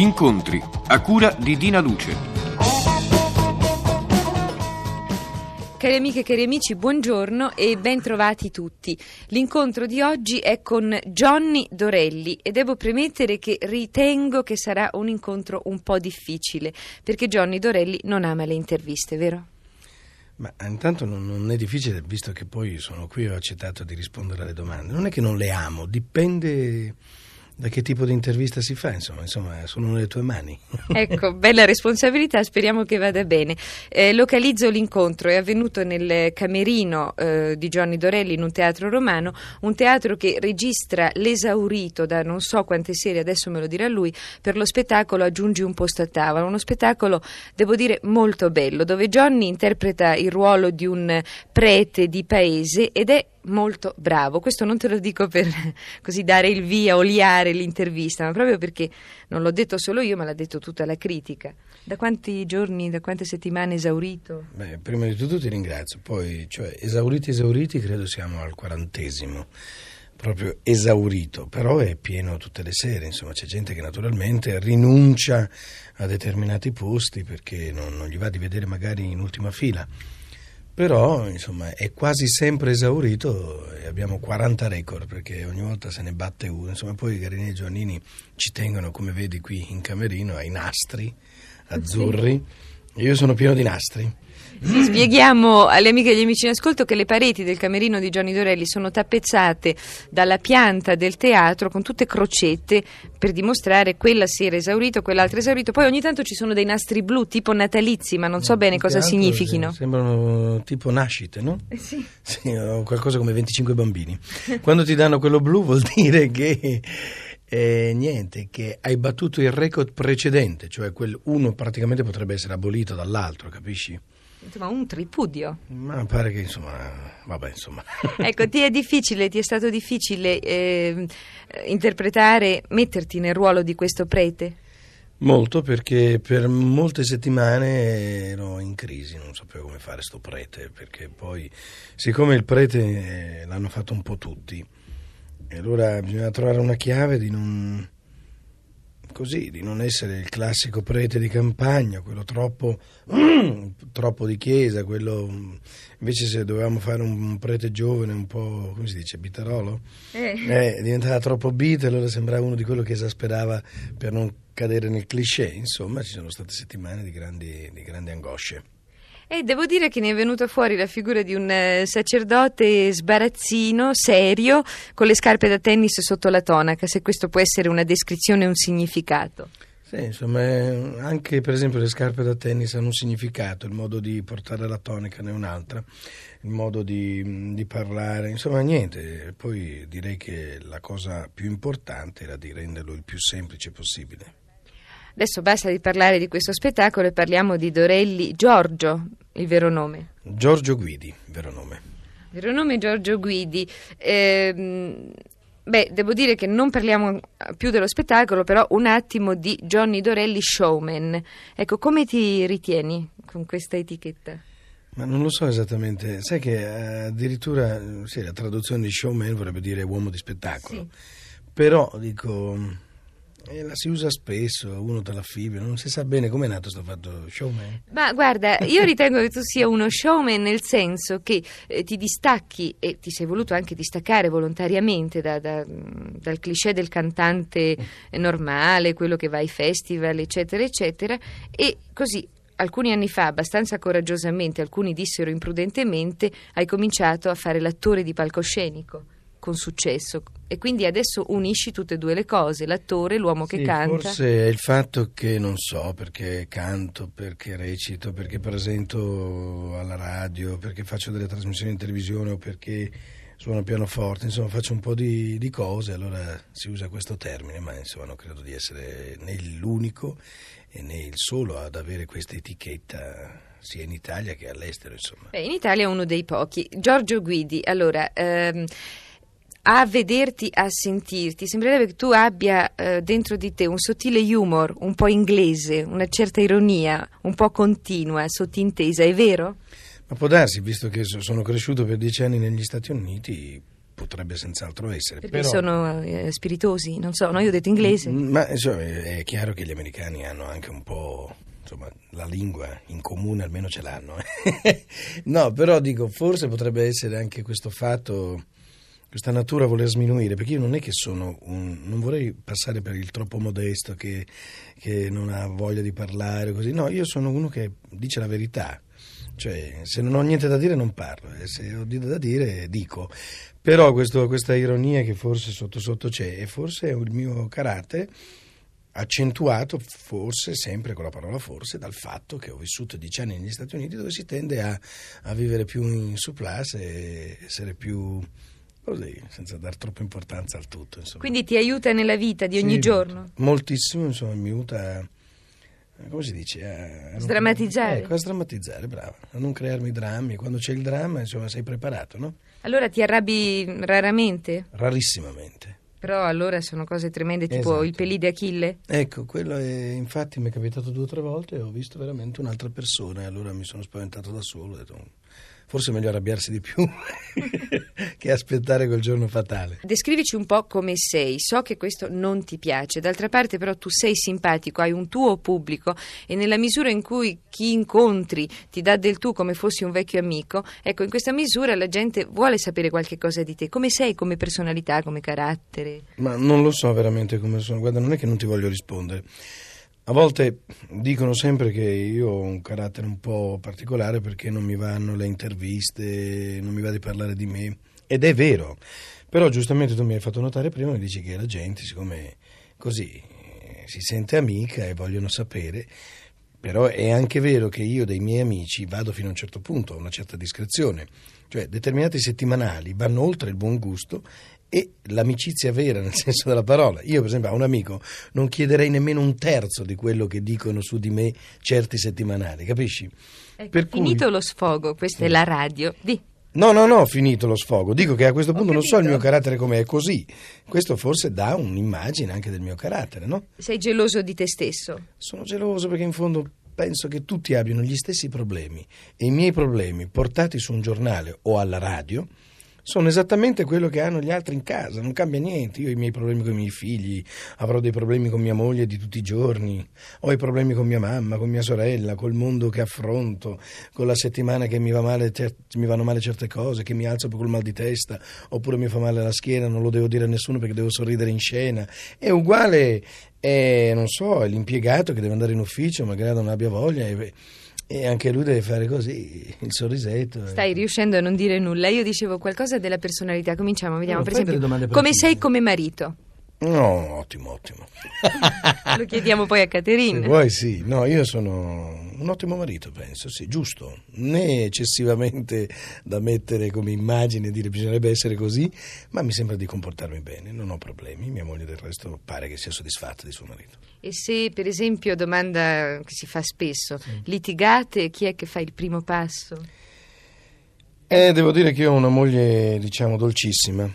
Incontri, a cura di Dina Luce. Cari amiche e cari amici, buongiorno e ben trovati tutti. L'incontro di oggi è con Johnny Dorelli e devo premettere che ritengo che sarà un incontro un po' difficile, perché Johnny Dorelli non ama le interviste, vero? Ma intanto non è difficile, visto che poi sono qui e ho accettato di rispondere alle domande. Non è che non le amo, dipende da che tipo di intervista si fa, insomma sono nelle tue mani. Ecco, bella responsabilità, speriamo che vada bene. Localizzo l'incontro, è avvenuto nel camerino di Johnny Dorelli in un teatro romano, un teatro che registra l'esaurito da non so quante serie, adesso me lo dirà lui, per lo spettacolo Aggiungi un posto a tavola, uno spettacolo, devo dire, molto bello, dove Johnny interpreta il ruolo di un prete di paese ed è molto bravo. Questo non te lo dico per così dare il via, oliare l'intervista, ma proprio perché non l'ho detto solo io, ma l'ha detto tutta la critica. Da quanti giorni, da quante settimane esaurito? Beh, prima di tutto ti ringrazio, poi cioè esauriti credo siamo al 40°, proprio esaurito, però è pieno tutte le sere, insomma c'è gente che naturalmente rinuncia a determinati posti perché non gli va di vedere magari in ultima fila. Però, insomma, è quasi sempre esaurito e abbiamo 40 record perché ogni volta se ne batte uno. Insomma, poi i Carini e Giovannini ci tengono, come vedi qui in camerino, ai nastri azzurri. Sì. Io sono pieno di nastri. Sì, spieghiamo alle amiche e agli amici in ascolto che le pareti del camerino di Johnny Dorelli sono tappezzate dalla pianta del teatro con tutte crocette per dimostrare quella sera esaurito, quell'altra esaurito. Poi ogni tanto ci sono dei nastri blu tipo natalizi, ma non so bene cosa significhino. Sembrano tipo nascite, no? Sì, qualcosa come 25 bambini. Quando ti danno quello blu vuol dire che che hai battuto il record precedente, cioè uno praticamente potrebbe essere abolito dall'altro, capisci? Insomma, un tripudio. Ma pare che insomma. Ecco, ti è stato difficile interpretare, metterti nel ruolo di questo prete? Molto, perché per molte settimane ero in crisi, non sapevo come fare sto prete, perché poi, siccome il prete l'hanno fatto un po' tutti, e allora bisognava trovare una chiave di non essere il classico prete di campagna, quello troppo di chiesa, quello invece se dovevamo fare un prete giovane un po', come si dice, bitarolo, diventava troppo beat, allora sembrava uno di quello che esasperava per non cadere nel cliché. Insomma, ci sono state settimane di grandi angosce. E devo dire che ne è venuta fuori la figura di un sacerdote sbarazzino, serio, con le scarpe da tennis sotto la tonaca, se questo può essere una descrizione e un significato. Sì, insomma, anche per esempio le scarpe da tennis hanno un significato, il modo di portare la tonaca ne è un'altra, il modo di parlare, insomma niente. Poi direi che la cosa più importante era di renderlo il più semplice possibile. Adesso basta di parlare di questo spettacolo e parliamo di Dorelli Giorgio, il vero nome. Giorgio Guidi, vero nome. Vero nome Giorgio Guidi. Devo dire che non parliamo più dello spettacolo, però un attimo di Johnny Dorelli showman. Ecco, come ti ritieni con questa etichetta? Ma non lo so esattamente, sai che addirittura la traduzione di showman vorrebbe dire uomo di spettacolo, sì. Però dico, la si usa spesso, uno te la fibbia, non si sa bene come è nato sto fatto showman. Ma guarda, io ritengo che tu sia uno showman nel senso che ti distacchi, e ti sei voluto anche distaccare volontariamente dal cliché del cantante normale, quello che va ai festival, eccetera, eccetera, e così alcuni anni fa, abbastanza coraggiosamente, alcuni dissero imprudentemente, hai cominciato a fare l'attore di palcoscenico con successo, e quindi adesso unisci tutte e due le cose, l'attore, l'uomo che canta. Forse è il fatto che non so, perché canto, perché recito, perché presento alla radio, perché faccio delle trasmissioni in televisione o perché suono pianoforte, insomma faccio un po' di cose, allora si usa questo termine, ma insomma non credo di essere né l'unico e né il solo ad avere questa etichetta, sia in Italia che all'estero, insomma. In Italia è uno dei pochi. Giorgio Guidi, allora a vederti, a sentirti, sembrerebbe che tu abbia dentro di te un sottile humor, un po' inglese, una certa ironia, un po' continua, sottintesa, è vero? Ma può darsi, visto che sono cresciuto per 10 anni negli Stati Uniti, potrebbe senz'altro essere. Perché però sono spiritosi, non so, no? Io ho detto inglese. Ma insomma, è chiaro che gli americani hanno anche un po', insomma, la lingua in comune almeno ce l'hanno. No, però dico, forse potrebbe essere anche questo fatto, questa natura voler sminuire, perché io non è che sono non vorrei passare per il troppo modesto che non ha voglia di parlare, così. No, io sono uno che dice la verità, cioè se non ho niente da dire non parlo, e se ho da dire dico. Però questa ironia che forse sotto sotto c'è, e forse è il mio carattere accentuato, forse sempre con la parola forse, dal fatto che ho vissuto 10 anni negli Stati Uniti, dove si tende a vivere più in surplus e essere più così, senza dar troppa importanza al tutto, insomma. Quindi ti aiuta nella vita di ogni giorno? Moltissimo, insomma, mi aiuta, come si dice? A sdrammatizzare. A sdrammatizzare, brava. A non crearmi drammi. Quando c'è il dramma, insomma, sei preparato, no? Allora ti arrabbi raramente? Rarissimamente. Però allora sono cose tremende, tipo esatto. Il pelì di Achille? Ecco, quello è, infatti mi è capitato 2 o 3 volte e ho visto veramente un'altra persona, e allora mi sono spaventato da solo, ho detto, forse è meglio arrabbiarsi di più che aspettare quel giorno fatale. Descrivici un po' come sei. So che questo non ti piace, d'altra parte però tu sei simpatico, hai un tuo pubblico, e nella misura in cui chi incontri ti dà del tu come fossi un vecchio amico, ecco, in questa misura la gente vuole sapere qualche cosa di te. Come sei come personalità, come carattere? Ma non lo so veramente come sono. Guarda, non è che non ti voglio rispondere. A volte dicono sempre che io ho un carattere un po' particolare perché non mi vanno le interviste, non mi va di parlare di me, ed è vero, però giustamente tu mi hai fatto notare prima, mi dici che la gente, siccome così, si sente amica e vogliono sapere. Però è anche vero che io dei miei amici vado fino a un certo punto, a una certa discrezione, cioè determinati settimanali vanno oltre il buon gusto e l'amicizia vera nel senso della parola. Io per esempio a un amico non chiederei nemmeno 1/3 di quello che dicono su di me certi settimanali, capisci? Per finito cui... lo sfogo, questa è la radio di... No, finito lo sfogo. Dico che a questo punto non so il mio carattere com'è, così. Questo forse dà un'immagine anche del mio carattere, no? Sei geloso di te stesso? Sono geloso perché in fondo penso che tutti abbiano gli stessi problemi. E i miei problemi, portati su un giornale o alla radio, sono esattamente quello che hanno gli altri in casa. Non cambia niente. Io ho i miei problemi con i miei figli, avrò dei problemi con mia moglie di tutti i giorni, ho i problemi con mia mamma, con mia sorella, col mondo che affronto, con la settimana che mi va male, mi vanno male certe cose, che mi alzo col mal di testa oppure mi fa male la schiena, non lo devo dire a nessuno perché devo sorridere in scena. È uguale, non so, è l'impiegato che deve andare in ufficio, magari non abbia voglia e anche lui deve fare così, il sorrisetto. Stai riuscendo a non dire nulla. Io dicevo qualcosa della personalità. Cominciamo, vediamo, per esempio, come sei come marito? No, ottimo. Lo chiediamo poi a Caterina. Se vuoi, sì. No, io sono un ottimo marito, penso, sì, giusto. Né eccessivamente da mettere come immagine, dire bisognerebbe essere così, ma mi sembra di comportarmi bene, non ho problemi. Mia moglie del resto pare che sia soddisfatta di suo marito. E se, per esempio, domanda che si fa spesso, sì, litigate, chi è che fa il primo passo? Devo dire che io ho una moglie, diciamo, dolcissima,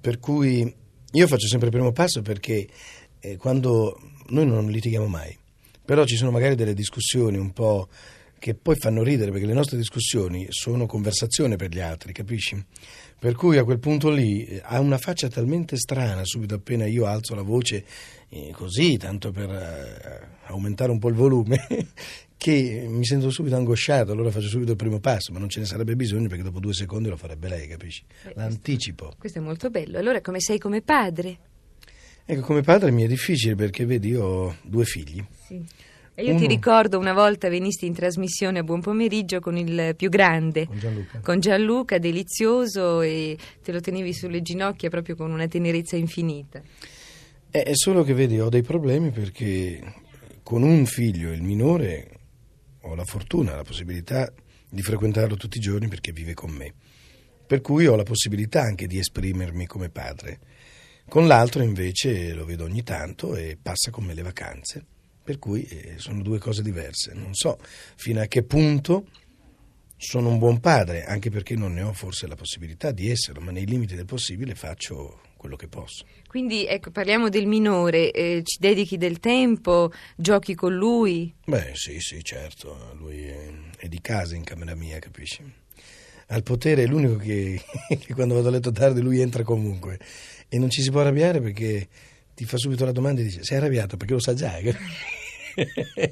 per cui io faccio sempre il primo passo, perché quando noi non litighiamo mai, però ci sono magari delle discussioni un po' che poi fanno ridere, perché le nostre discussioni sono conversazione per gli altri, capisci? Per cui a quel punto lì ha una faccia talmente strana subito appena io alzo la voce, così, tanto per aumentare un po' il volume, che mi sento subito angosciato, allora faccio subito il primo passo, ma non ce ne sarebbe bisogno perché dopo 2 secondi lo farebbe lei, capisci? L'anticipo. Questo è molto bello. Allora come sei come padre? Ecco, come padre mi è difficile perché, vedi, io ho 2 figli. Sì. E io ti ricordo una volta venisti in trasmissione a Buon Pomeriggio con il più grande, con Gianluca, delizioso, e te lo tenevi sulle ginocchia proprio con una tenerezza infinita. È solo che, vedi, ho dei problemi perché con un figlio, il minore, ho la fortuna, la possibilità di frequentarlo tutti i giorni perché vive con me, per cui ho la possibilità anche di esprimermi come padre. Con l'altro invece lo vedo ogni tanto e passa con me le vacanze. Per cui sono 2 cose diverse. Non so fino a che punto sono un buon padre, anche perché non ne ho forse la possibilità di esserlo, ma nei limiti del possibile faccio quello che posso. Quindi, ecco, parliamo del minore, ci dedichi del tempo, giochi con lui? Beh, sì, certo, lui è di casa in camera mia, capisci? al potere è l'unico che quando vado a letto tardi lui entra comunque e non ci si può arrabbiare perché ti fa subito la domanda e dice sei arrabbiata perché lo sa già.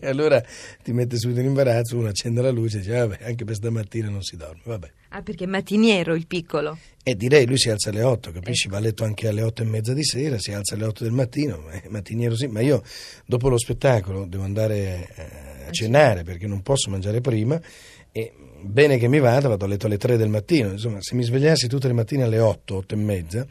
Allora ti mette subito in imbarazzo, uno accende la luce e dice vabbè anche per stamattina non si dorme, vabbè. Ah, perché è mattiniero il piccolo? Direi lui si alza alle 8, capisci? Va a letto anche alle 8:30 di sera, si alza alle 8 del mattino, mattiniero sì, ma io dopo lo spettacolo devo andare a cenare perché non posso mangiare prima e bene che mi vado a letto alle 3 del mattino, insomma se mi svegliassi tutte le mattine alle 8:30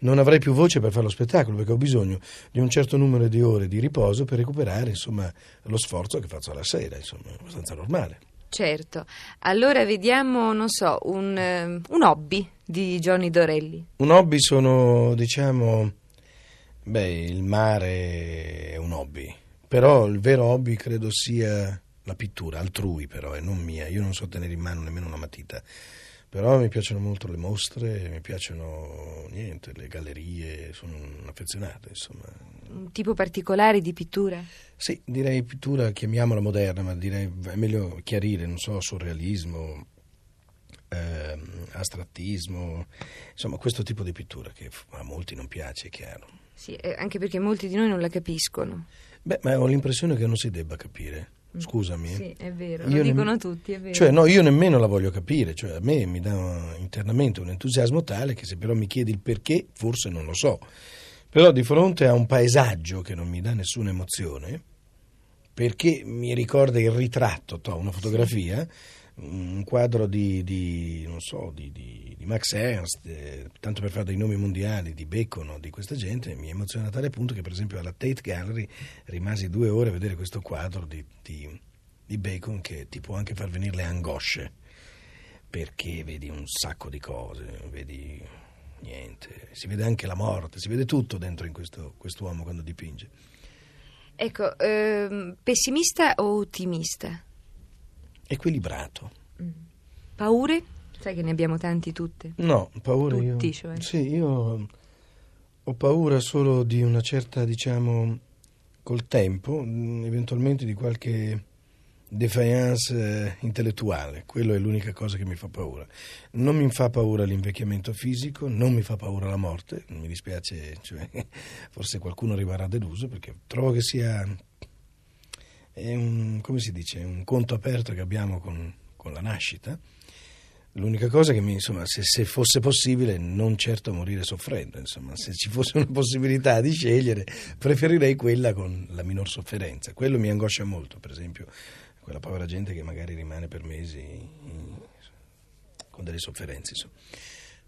non avrei più voce per fare lo spettacolo perché ho bisogno di un certo numero di ore di riposo per recuperare insomma lo sforzo che faccio alla sera, insomma è abbastanza normale. Certo, allora vediamo, non so, un hobby di Johnny Dorelli. Un hobby sono, diciamo, il mare è un hobby, però il vero hobby credo sia la pittura, altrui però e non mia, io non so tenere in mano nemmeno una matita. Però mi piacciono molto le mostre, mi piacciono le gallerie, sono un affezionato, insomma. Un tipo particolare di pittura? Sì, direi pittura, chiamiamola moderna, ma direi è meglio chiarire, non so, surrealismo, astrattismo, insomma questo tipo di pittura che a molti non piace, è chiaro. Sì, anche perché molti di noi non la capiscono. Ma ho l'impressione che non si debba capire. Scusami. Sì, è vero, lo dicono tutti, è vero. Cioè, no, io nemmeno la voglio capire, cioè a me mi dà internamente un entusiasmo tale che se però mi chiedi il perché, forse non lo so. Però di fronte a un paesaggio che non mi dà nessuna emozione, perché mi ricorda il ritratto, una fotografia, un quadro di Max Ernst, tanto per fare dei nomi mondiali, di Bacon o di questa gente, mi emoziona a tale punto che per esempio alla Tate Gallery rimasi 2 ore a vedere questo quadro di Bacon che ti può anche far venire le angosce perché vedi un sacco di cose, vedi niente, si vede anche la morte, si vede tutto dentro in quest'uomo quando dipinge. Ecco, pessimista o ottimista? Equilibrato. Paure? Sai che ne abbiamo tanti tutte. No, paure tutti, io... Cioè. Sì, io ho paura solo di una certa, diciamo, col tempo, eventualmente di qualche defiance intellettuale. Quello è l'unica cosa che mi fa paura. Non mi fa paura l'invecchiamento fisico, non mi fa paura la morte. Mi dispiace, cioè, forse qualcuno rimarrà deluso perché trovo che sia... È un conto aperto che abbiamo con la nascita. L'unica cosa che se fosse possibile, non certo morire soffrendo, insomma, se ci fosse una possibilità di scegliere, preferirei quella con la minor sofferenza. Quello mi angoscia molto, per esempio, quella povera gente che magari rimane per mesi con delle sofferenze, insomma.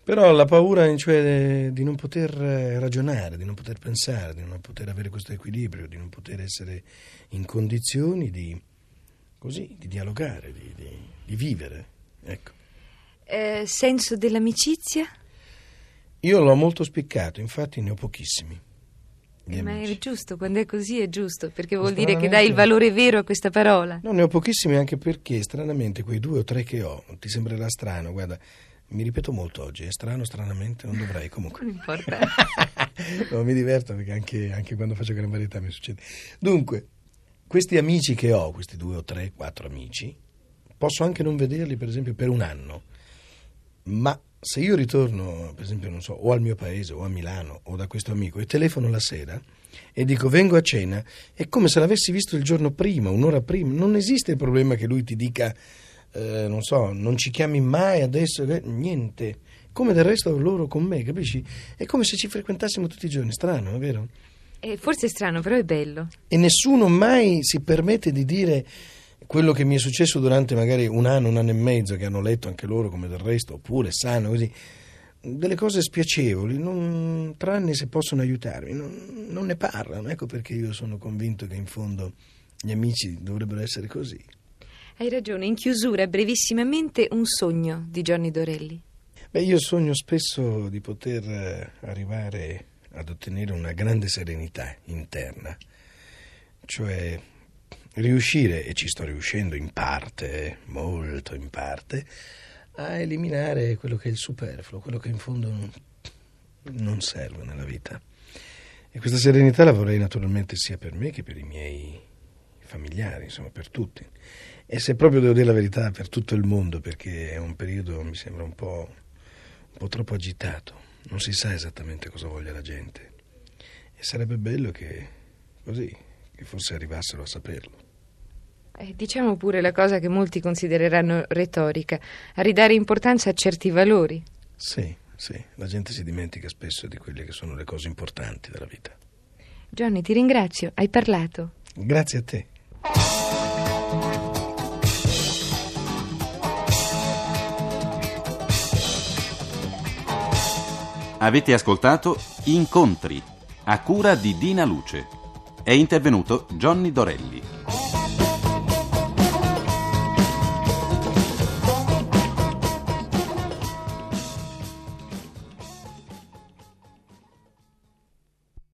Però la paura, cioè, di non poter ragionare, di non poter pensare, di non poter avere questo equilibrio, di non poter essere in condizioni di dialogare, di vivere. Ecco. Senso dell'amicizia? Io l'ho molto spiccato, infatti ne ho pochissimi. Ma amici. È giusto, quando è così è giusto, perché vuol dire che dai il valore vero a questa parola. No, ne ho pochissimi anche perché, stranamente, quei 2 o 3 che ho, ti sembrerà strano, guarda... Mi ripeto molto oggi, è strano, stranamente, non dovrei, comunque. Non importa. No, mi diverto perché anche quando faccio Gran Varietà mi succede. Dunque, questi amici che ho, questi 2 o 3, 4 amici, posso anche non vederli, per esempio, per un anno. Ma se io ritorno, per esempio, non so, o al mio paese, o a Milano, o da questo amico, e telefono la sera e dico vengo a cena, è come se l'avessi visto il giorno prima, un'ora prima. Non esiste il problema che lui ti dica... non so, non ci chiami mai adesso, niente, come del resto loro con me, capisci? È come se ci frequentassimo tutti i giorni, strano, è vero? Forse è strano, però è bello. E nessuno mai si permette di dire quello che mi è successo durante magari un anno e mezzo, che hanno letto anche loro come del resto, oppure sanno così, delle cose spiacevoli, tranne se possono aiutarmi, non ne parlano, ecco perché io sono convinto che in fondo gli amici dovrebbero essere così. Hai ragione, in chiusura, brevissimamente, un sogno di Johnny Dorelli. Io sogno spesso di poter arrivare ad ottenere una grande serenità interna, cioè riuscire, e ci sto riuscendo in parte, molto in parte, a eliminare quello che è il superfluo, quello che in fondo non serve nella vita. E questa serenità la vorrei naturalmente sia per me che per i miei familiari, insomma per tutti. E se proprio devo dire la verità, per tutto il mondo, perché è un periodo, mi sembra, un po' troppo agitato. Non si sa esattamente cosa voglia la gente. E sarebbe bello che, così, che forse arrivassero a saperlo. Diciamo pure la cosa che molti considereranno retorica, a ridare importanza a certi valori. Sì, la gente si dimentica spesso di quelle che sono le cose importanti della vita. Johnny, ti ringrazio, hai parlato. Grazie a te. Avete ascoltato Incontri, a cura di Dina Luce. È intervenuto Johnny Dorelli.